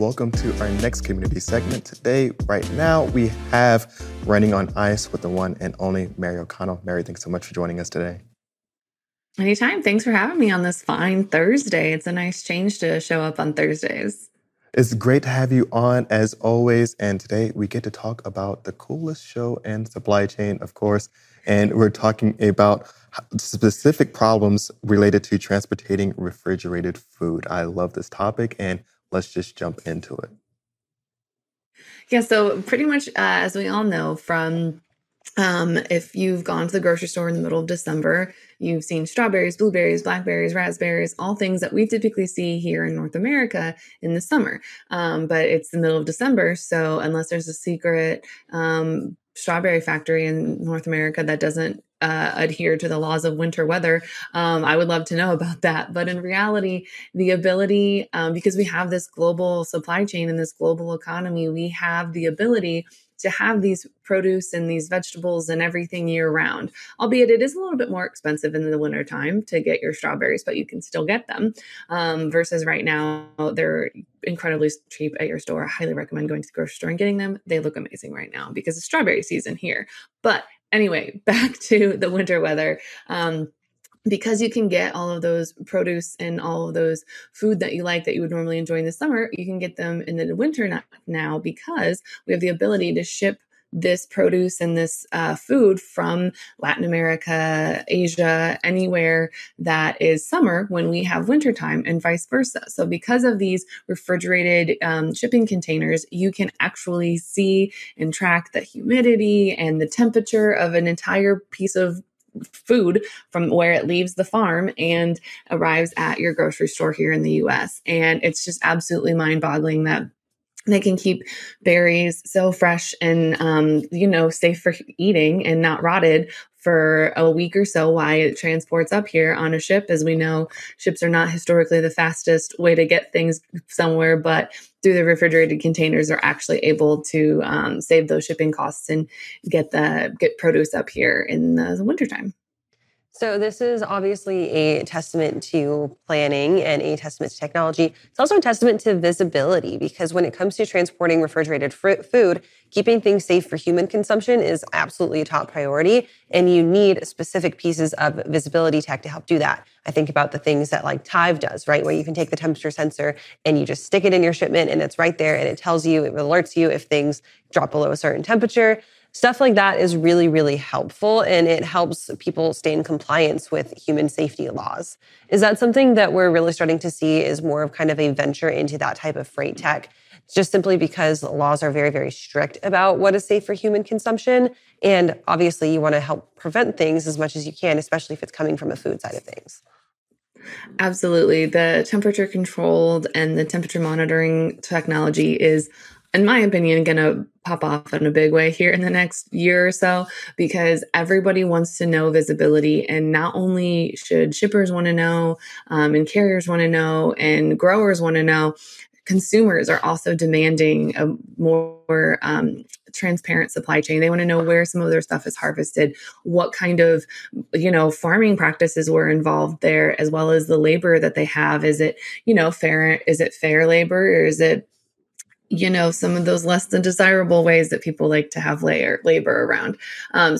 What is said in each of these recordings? welcome to our next community segment. Today, right now, we have Running on Ice with the one and only Mary O'Connell. Mary, thanks so much for joining us today. Anytime. Thanks for having me on this fine Thursday. It's a nice change to show up on Thursdays. It's great to have you on, as always. And today, we get to talk about the coolest show in supply chain, of course. And we're talking about specific problems related to transportating refrigerated food. I love this topic, and let's just jump into it. Yeah, so pretty much, as we all know from if you've gone to the grocery store in the middle of December, you've seen strawberries, blueberries, blackberries, raspberries, all things that we typically see here in North America in the summer. But it's the middle of December, so unless there's a secret strawberry factory in North America that doesn't adhere to the laws of winter weather, I would love to know about that. But in reality, the ability, because we have this global supply chain and this global economy, we have the ability to have these produce and these vegetables and everything year round. Albeit it is a little bit more expensive in the wintertime to get your strawberries, but you can still get them. Versus right now, they're incredibly cheap at your store. I highly recommend going to the grocery store and getting them. They look amazing right now because it's strawberry season here. But anyway, back to the winter weather. Because you can get all of those produce and all of those food that you like that you would normally enjoy in the summer, you can get them in the winter now because we have the ability to ship this produce and this food from Latin America, Asia, anywhere that is summer when we have wintertime and vice versa. So because of these refrigerated shipping containers, you can actually see and track the humidity and the temperature of an entire piece of food from where it leaves the farm and arrives at your grocery store here in the US. And it's just absolutely mind-boggling that they can keep berries so fresh and, safe for eating and not rotted for a week or so while it transports up here on a ship. As we know, ships are not historically the fastest way to get things somewhere, but through the refrigerated containers are actually able to save those shipping costs and get produce up here in the wintertime. So this is obviously a testament to planning and a testament to technology. It's also a testament to visibility, because when it comes to transporting refrigerated food, keeping things safe for human consumption is absolutely a top priority, and you need specific pieces of visibility tech to help do that. I think about the things that like Tive does, right, where you can take the temperature sensor and you just stick it in your shipment and it's right there and it tells you, it alerts you if things drop below a certain temperature. Stuff like that is really, really helpful, and it helps people stay in compliance with human safety laws. Is that something that we're really starting to see is more of kind of a venture into that type of freight tech, just simply because laws are very, very strict about what is safe for human consumption? And obviously, you want to help prevent things as much as you can, especially if it's coming from a food side of things. Absolutely. The temperature controlled and the temperature monitoring technology is, in my opinion, going to pop off in a big way here in the next year or so, because everybody wants to know visibility. And not only should shippers want to know, and carriers want to know, and growers want to know, consumers are also demanding a more transparent supply chain. They want to know where some of their stuff is harvested, what kind of, farming practices were involved there, as well as the labor that they have. Is it, fair? Is it fair labor, or is it, some of those less than desirable ways that people like to have labor around.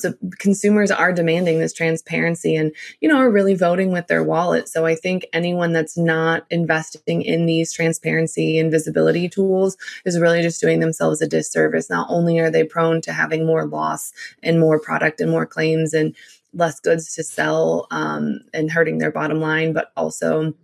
So consumers are demanding this transparency and, are really voting with their wallet. So I think anyone that's not investing in these transparency and visibility tools is really just doing themselves a disservice. Not only are they prone to having more loss and more product and more claims and less goods to sell, and hurting their bottom line, but also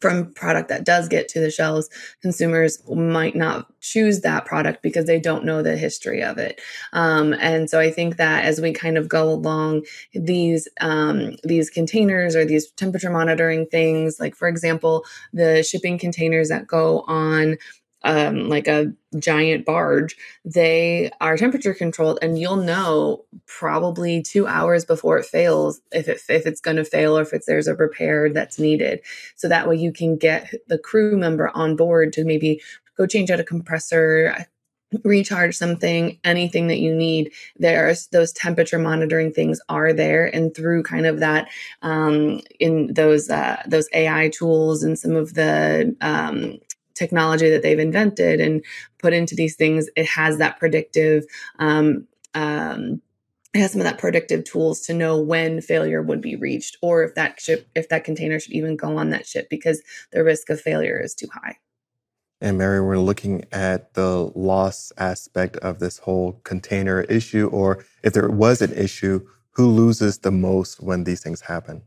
from product that does get to the shelves, consumers might not choose that product because they don't know the history of it. And so I think that as we kind of go along, these containers or these temperature monitoring things, like for example, the shipping containers that go on like a giant barge, they are temperature controlled, and you'll know probably 2 hours before it fails if it's going to fail or if there's a repair that's needed. So that way you can get the crew member on board to maybe go change out a compressor, recharge something, anything that you need. There's those temperature monitoring things are there, and through kind of that in those AI tools and some of the technology that they've invented and put into these things, it has that predictive, it has some of that predictive tools to know when failure would be reached, or if that ship, if that container should even go on that ship, because the risk of failure is too high. And Mary, we're looking at the loss aspect of this whole container issue, or if there was an issue, who loses the most when these things happen?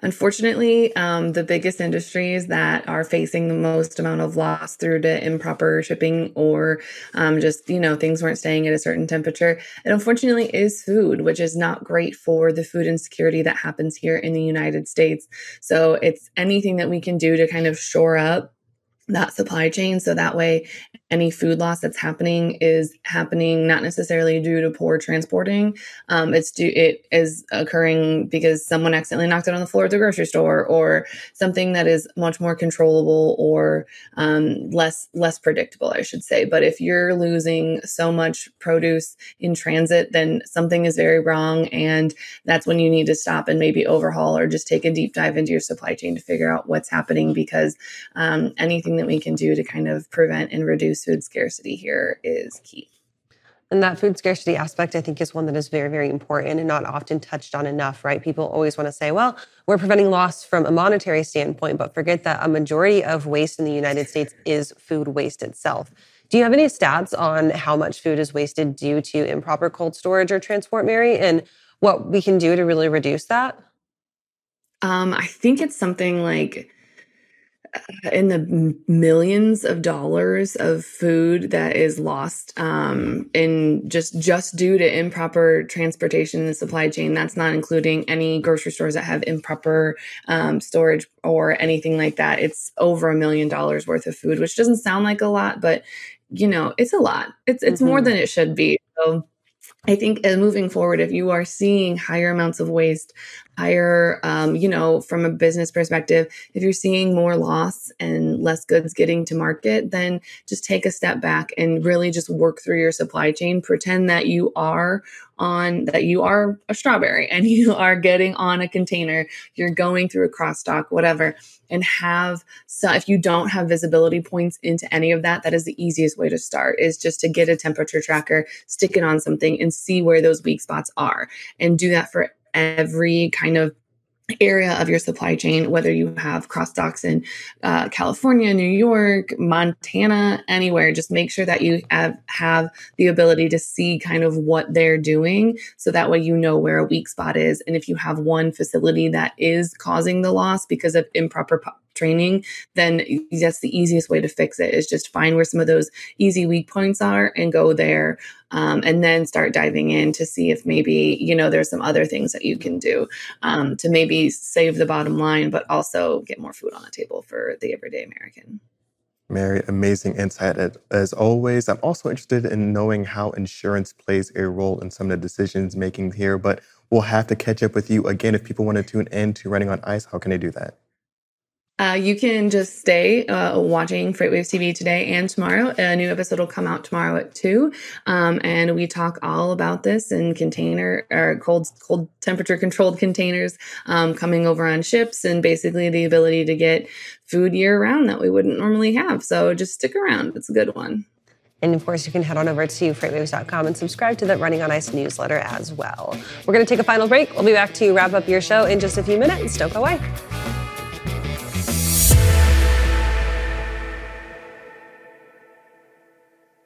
Unfortunately, the biggest industries that are facing the most amount of loss through to improper shipping or just, you know, things weren't staying at a certain temperature, it unfortunately is food, which is not great for the food insecurity that happens here in the United States. So it's anything that we can do to kind of shore up that supply chain, so that way any food loss that's happening is happening not necessarily due to poor transporting. It is occurring because someone accidentally knocked it on the floor at the grocery store, or something that is much more controllable or less predictable, I should say. But if you're losing so much produce in transit, then something is very wrong, and that's when you need to stop and maybe overhaul or just take a deep dive into your supply chain to figure out what's happening, because anything that we can do to kind of prevent and reduce food scarcity here is key. And that food scarcity aspect, I think, is one that is very, very important and not often touched on enough, right? People always want to say, well, we're preventing loss from a monetary standpoint, but forget that a majority of waste in the United States is food waste itself. Do you have any stats on how much food is wasted due to improper cold storage or transport, Mary, and what we can do to really reduce that? I think it's something like in the millions of dollars of food that is lost in just due to improper transportation in the supply chain. That's not including any grocery stores that have improper storage or anything like that. It's over $1 million worth of food, which doesn't sound like a lot, but, you know, it's a lot. It's more than it should be. So I think moving forward, if you are seeing higher amounts of waste, higher, from a business perspective, if you're seeing more loss and less goods getting to market, then just take a step back and really just work through your supply chain. Pretend that you are a strawberry and you are getting on a container, you're going through a crossdock, whatever, and if you don't have visibility points into any of that, that is the easiest way to start, is just to get a temperature tracker, stick it on something and see where those weak spots are, and do that for every kind of area of your supply chain, whether you have cross-docks in California, New York, Montana, anywhere. Just make sure that you have the ability to see kind of what they're doing, so that way you know where a weak spot is. And if you have one facility that is causing the loss because of improper training, then that's the easiest way to fix it, is just find where some of those easy weak points are and go there, and then start diving in to see if maybe, you know, there's some other things that you can do to maybe save the bottom line, but also get more food on the table for the everyday American. Mary, amazing insight as always. I'm also interested in knowing how insurance plays a role in some of the decisions making here, but we'll have to catch up with you again. If people want to tune in to Running on Ice, how can they do that? You can just stay watching FreightWaves TV today and tomorrow. A new episode will come out tomorrow at 2:00. And we talk all about this in container or cold temperature controlled containers coming over on ships, and basically the ability to get food year round that we wouldn't normally have. So just stick around. It's a good one. And of course, you can head on over to FreightWaves.com and subscribe to the Running on Ice newsletter as well. We're going to take a final break. We'll be back to wrap up your show in just a few minutes. Don't go away.